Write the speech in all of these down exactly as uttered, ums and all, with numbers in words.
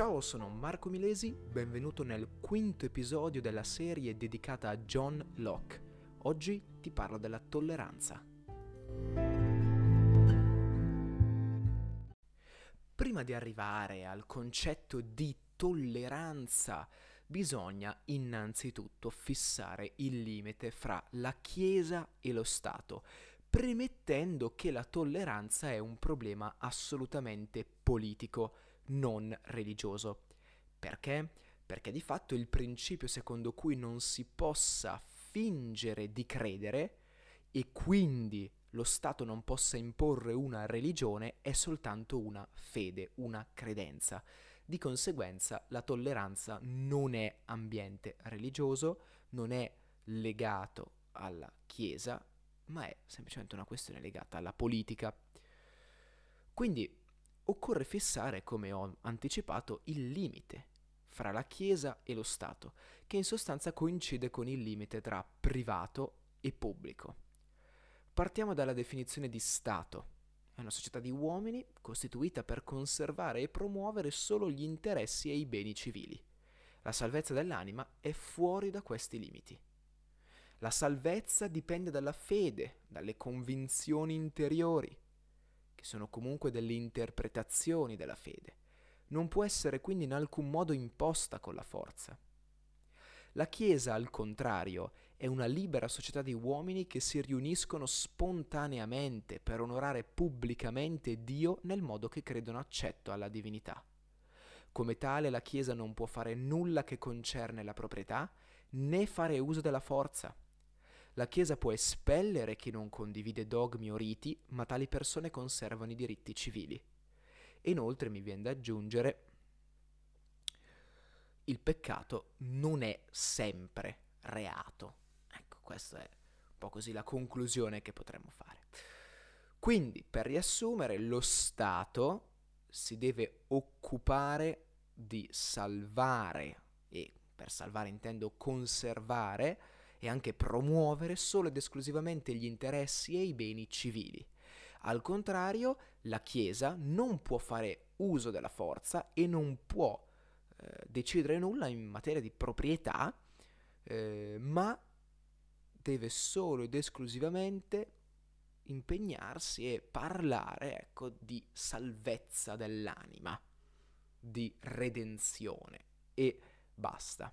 Ciao, sono Marco Milesi, benvenuto nel quinto episodio della serie dedicata a John Locke. Oggi ti parlo della tolleranza. Prima di arrivare al concetto di tolleranza, bisogna innanzitutto fissare il limite fra la Chiesa e lo Stato, premettendo che la tolleranza è un problema assolutamente politico, non religioso. Perché? Perché di fatto il principio secondo cui non si possa fingere di credere e quindi lo Stato non possa imporre una religione è soltanto una fede, una credenza. Di conseguenza la tolleranza non è ambiente religioso, non è legato alla Chiesa, ma è semplicemente una questione legata alla politica. Quindi occorre fissare, come ho anticipato, il limite fra la Chiesa e lo Stato, che in sostanza coincide con il limite tra privato e pubblico. Partiamo dalla definizione di Stato. È una società di uomini costituita per conservare e promuovere solo gli interessi e i beni civili. La salvezza dell'anima è fuori da questi limiti. La salvezza dipende dalla fede, dalle convinzioni interiori, che sono comunque delle interpretazioni della fede. Non può essere quindi in alcun modo imposta con la forza. La Chiesa, al contrario, è una libera società di uomini che si riuniscono spontaneamente per onorare pubblicamente Dio nel modo che credono accetto alla divinità. Come tale, la Chiesa non può fare nulla che concerne la proprietà, né fare uso della forza. La Chiesa può espellere chi non condivide dogmi o riti, ma tali persone conservano i diritti civili. E inoltre mi viene da aggiungere, il peccato non è sempre reato. Ecco, questa è un po' così la conclusione che potremmo fare. Quindi, per riassumere, lo Stato si deve occupare di salvare, e per salvare intendo conservare, e anche promuovere solo ed esclusivamente gli interessi e i beni civili. Al contrario, la Chiesa non può fare uso della forza e non può eh, decidere nulla in materia di proprietà, eh, ma deve solo ed esclusivamente impegnarsi e parlare, ecco, di salvezza dell'anima, di redenzione, e basta.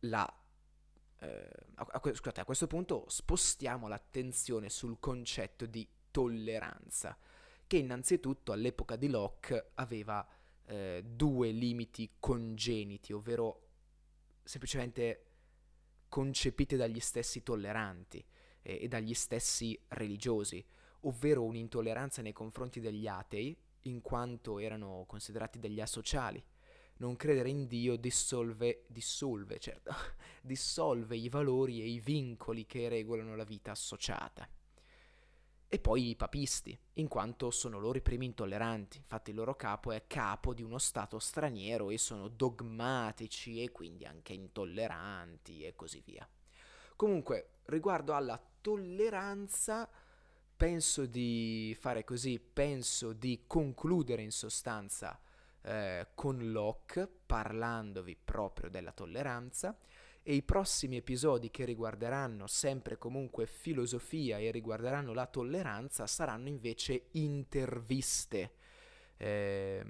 La Eh, a, scusate, a questo punto spostiamo l'attenzione sul concetto di tolleranza, che innanzitutto all'epoca di Locke aveva eh, due limiti congeniti, ovvero semplicemente concepiti dagli stessi tolleranti eh, e dagli stessi religiosi, ovvero un'intolleranza nei confronti degli atei, in quanto erano considerati degli asociali. Non credere in Dio dissolve, dissolve, certo, dissolve i valori e i vincoli che regolano la vita associata. E poi i papisti, in quanto sono loro i primi intolleranti, infatti il loro capo è capo di uno stato straniero e sono dogmatici e quindi anche intolleranti e così via. Comunque, riguardo alla tolleranza, penso di fare così, penso di concludere in sostanza Eh, con Locke, parlandovi proprio della tolleranza, e i prossimi episodi che riguarderanno sempre comunque filosofia e riguarderanno la tolleranza saranno invece interviste eh,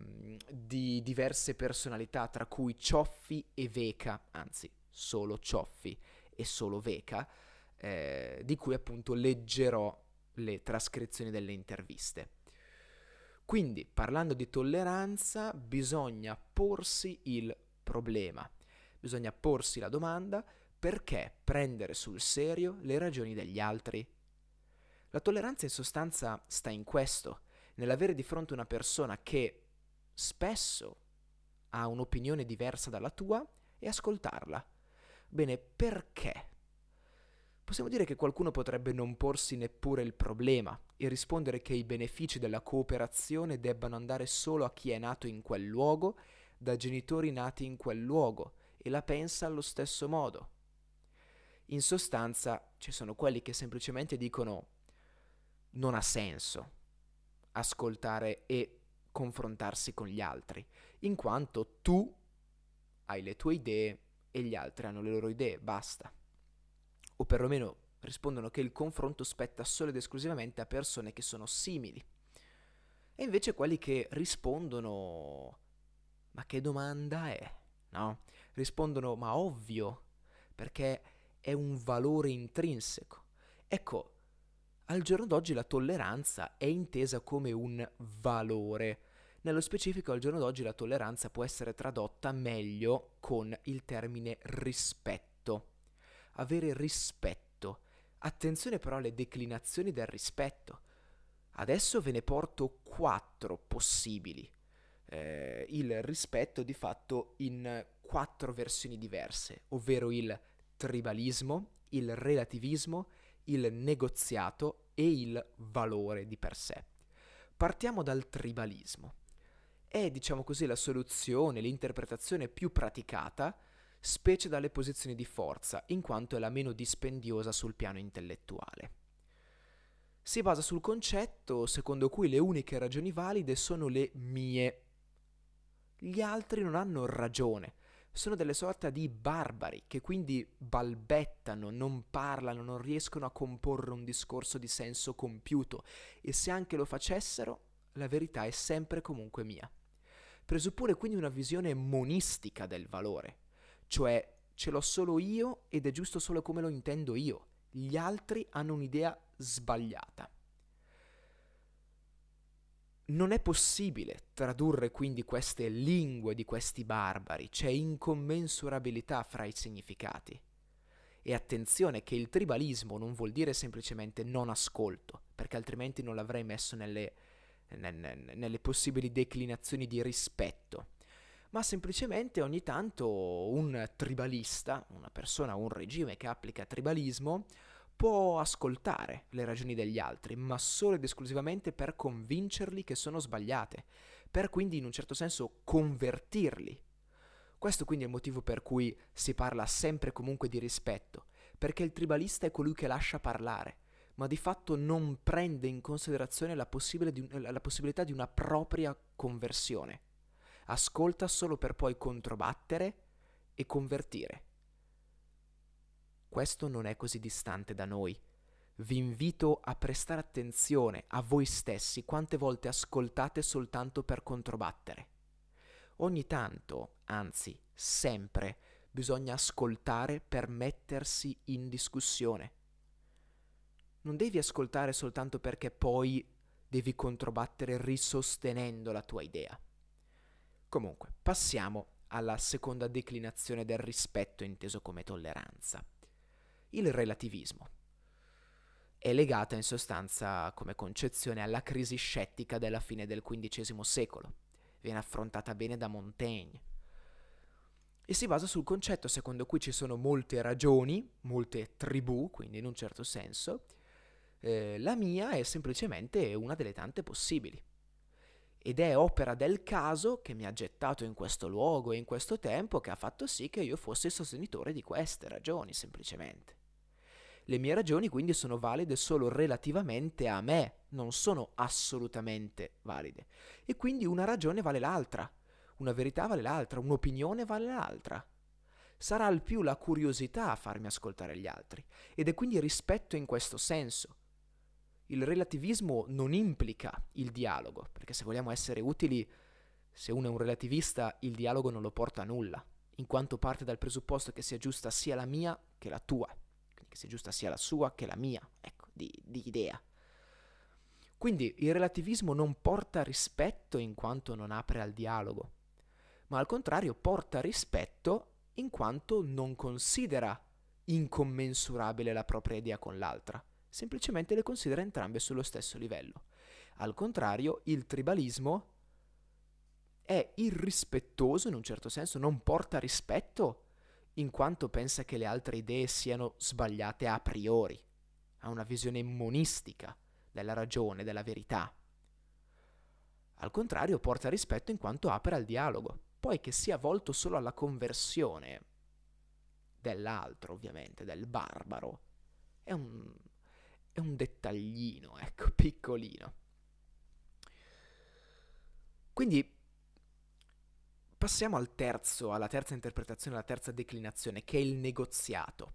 di diverse personalità, tra cui Cioffi e Veca, anzi solo Cioffi e solo Veca, eh, di cui appunto leggerò le trascrizioni delle interviste. Quindi, parlando di tolleranza, bisogna porsi il problema, bisogna porsi la domanda: perché prendere sul serio le ragioni degli altri? La tolleranza in sostanza sta in questo, nell'avere di fronte una persona che spesso ha un'opinione diversa dalla tua e ascoltarla. Bene, perché? Possiamo dire che qualcuno potrebbe non porsi neppure il problema e rispondere che i benefici della cooperazione debbano andare solo a chi è nato in quel luogo, da genitori nati in quel luogo, e la pensa allo stesso modo. In sostanza, ci sono quelli che semplicemente dicono: non ha senso ascoltare e confrontarsi con gli altri, in quanto tu hai le tue idee e gli altri hanno le loro idee, basta. O perlomeno rispondono che il confronto spetta solo ed esclusivamente a persone che sono simili. E invece quelli che rispondono "ma che domanda è?", no? Rispondono "ma ovvio", perché è un valore intrinseco. Ecco, al giorno d'oggi la tolleranza è intesa come un valore. Nello specifico, al giorno d'oggi la tolleranza può essere tradotta meglio con il termine rispetto. Avere rispetto. Attenzione però alle declinazioni del rispetto. Adesso ve ne porto quattro possibili. Eh, il rispetto di fatto in quattro versioni diverse, ovvero il tribalismo, il relativismo, il negoziato e il valore di per sé. Partiamo dal tribalismo. È, diciamo così, la soluzione, l'interpretazione più praticata, specie dalle posizioni di forza, in quanto è la meno dispendiosa sul piano intellettuale. Si basa sul concetto secondo cui le uniche ragioni valide sono le mie. Gli altri non hanno ragione, sono delle sorta di barbari che quindi balbettano, non parlano, non riescono a comporre un discorso di senso compiuto, e se anche lo facessero, la verità è sempre comunque mia. Presuppone quindi una visione monistica del valore, cioè ce l'ho solo io ed è giusto solo come lo intendo io, gli altri hanno un'idea sbagliata. Non è possibile tradurre quindi queste lingue di questi barbari, c'è incommensurabilità fra i significati. E attenzione che il tribalismo non vuol dire semplicemente non ascolto, perché altrimenti non l'avrei messo nelle, nelle, nelle possibili declinazioni di rispetto, ma semplicemente ogni tanto un tribalista, una persona o un regime che applica tribalismo, può ascoltare le ragioni degli altri, ma solo ed esclusivamente per convincerli che sono sbagliate, per quindi in un certo senso convertirli. Questo quindi è il motivo per cui si parla sempre comunque di rispetto, perché il tribalista è colui che lascia parlare, ma di fatto non prende in considerazione la, possibile di un, la possibilità di una propria conversione. Ascolta solo per poi controbattere e convertire. Questo non è così distante da noi. Vi invito a prestare attenzione a voi stessi quante volte ascoltate soltanto per controbattere. Ogni tanto, anzi sempre, bisogna ascoltare per mettersi in discussione. Non devi ascoltare soltanto perché poi devi controbattere risostenendo la tua idea. Comunque, passiamo alla seconda declinazione del rispetto inteso come tolleranza. Il relativismo è legata in sostanza come concezione alla crisi scettica della fine del quindicesimo secolo, viene affrontata bene da Montaigne e si basa sul concetto secondo cui ci sono molte ragioni, molte tribù, quindi in un certo senso, eh, la mia è semplicemente una delle tante possibili ed è opera del caso che mi ha gettato in questo luogo e in questo tempo che ha fatto sì che io fossi il sostenitore di queste ragioni semplicemente. Le mie ragioni quindi sono valide solo relativamente a me, non sono assolutamente valide. E quindi una ragione vale l'altra, una verità vale l'altra, un'opinione vale l'altra. Sarà al più la curiosità a farmi ascoltare gli altri, ed è quindi rispetto in questo senso. Il relativismo non implica il dialogo, perché se vogliamo essere utili, se uno è un relativista, il dialogo non lo porta a nulla, in quanto parte dal presupposto che sia giusta sia la mia che la tua. Che sia giusta sia la sua che la mia, ecco, di, di idea. Quindi il relativismo non porta rispetto in quanto non apre al dialogo, ma al contrario porta rispetto in quanto non considera incommensurabile la propria idea con l'altra, semplicemente le considera entrambe sullo stesso livello. Al contrario, il tribalismo è irrispettoso in un certo senso, non porta rispetto in quanto pensa che le altre idee siano sbagliate a priori, ha una visione monistica della ragione, della verità. Al contrario, porta rispetto in quanto apre al dialogo, poi che sia volto solo alla conversione dell'altro, ovviamente, del barbaro. È un, è un dettaglino, ecco, piccolino. Quindi passiamo al terzo, alla terza interpretazione, alla terza declinazione, che è il negoziato.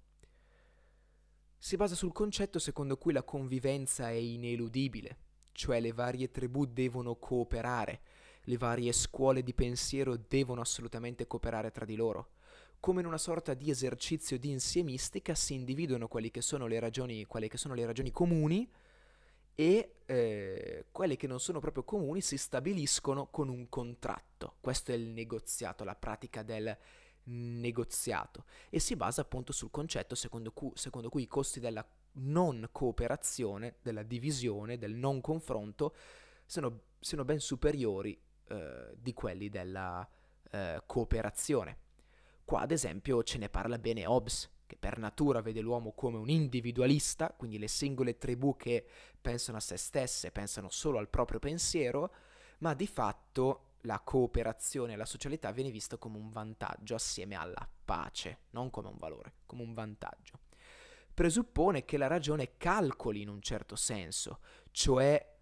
Si basa sul concetto secondo cui la convivenza è ineludibile, cioè le varie tribù devono cooperare, le varie scuole di pensiero devono assolutamente cooperare tra di loro. Come in una sorta di esercizio di insiemistica si individuano quelle che sono le ragioni, quelle che sono le ragioni comuni e eh, quelle che non sono proprio comuni si stabiliscono con un contratto. Questo è il negoziato, la pratica del negoziato, e si basa appunto sul concetto secondo cui, secondo cui i costi della non cooperazione, della divisione, del non confronto sono, sono ben superiori eh, di quelli della eh, cooperazione. Qua ad esempio ce ne parla bene Hobbes, che per natura vede l'uomo come un individualista, quindi le singole tribù che pensano a se stesse, pensano solo al proprio pensiero, ma di fatto la cooperazione e la socialità viene vista come un vantaggio assieme alla pace, non come un valore, come un vantaggio. Presuppone che la ragione calcoli in un certo senso, cioè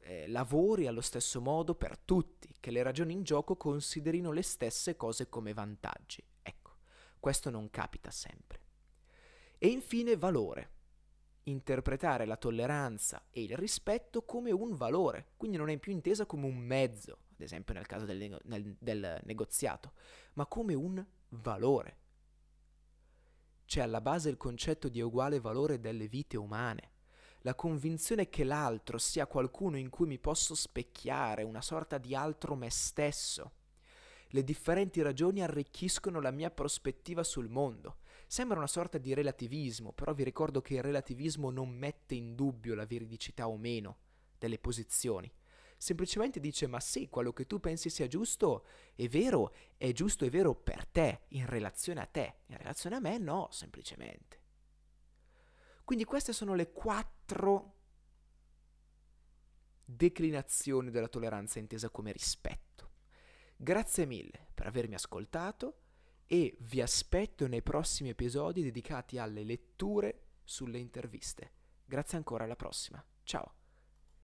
eh, lavori allo stesso modo per tutti, che le ragioni in gioco considerino le stesse cose come vantaggi. Ecco, questo non capita sempre. E infine valore. Interpretare la tolleranza e il rispetto come un valore, quindi non è più intesa come un mezzo, ad esempio nel caso del, nego- nel, del negoziato, ma come un valore. C'è alla base il concetto di uguale valore delle vite umane, la convinzione che l'altro sia qualcuno in cui mi posso specchiare, una sorta di altro me stesso. Le differenti ragioni arricchiscono la mia prospettiva sul mondo. Sembra una sorta di relativismo, però vi ricordo che il relativismo non mette in dubbio la veridicità o meno delle posizioni. Semplicemente dice, ma sì, quello che tu pensi sia giusto è vero, è giusto è vero per te, in relazione a te, in relazione a me no, semplicemente. Quindi queste sono le quattro declinazioni della tolleranza intesa come rispetto. Grazie mille per avermi ascoltato e vi aspetto nei prossimi episodi dedicati alle letture sulle interviste. Grazie ancora, alla prossima, ciao!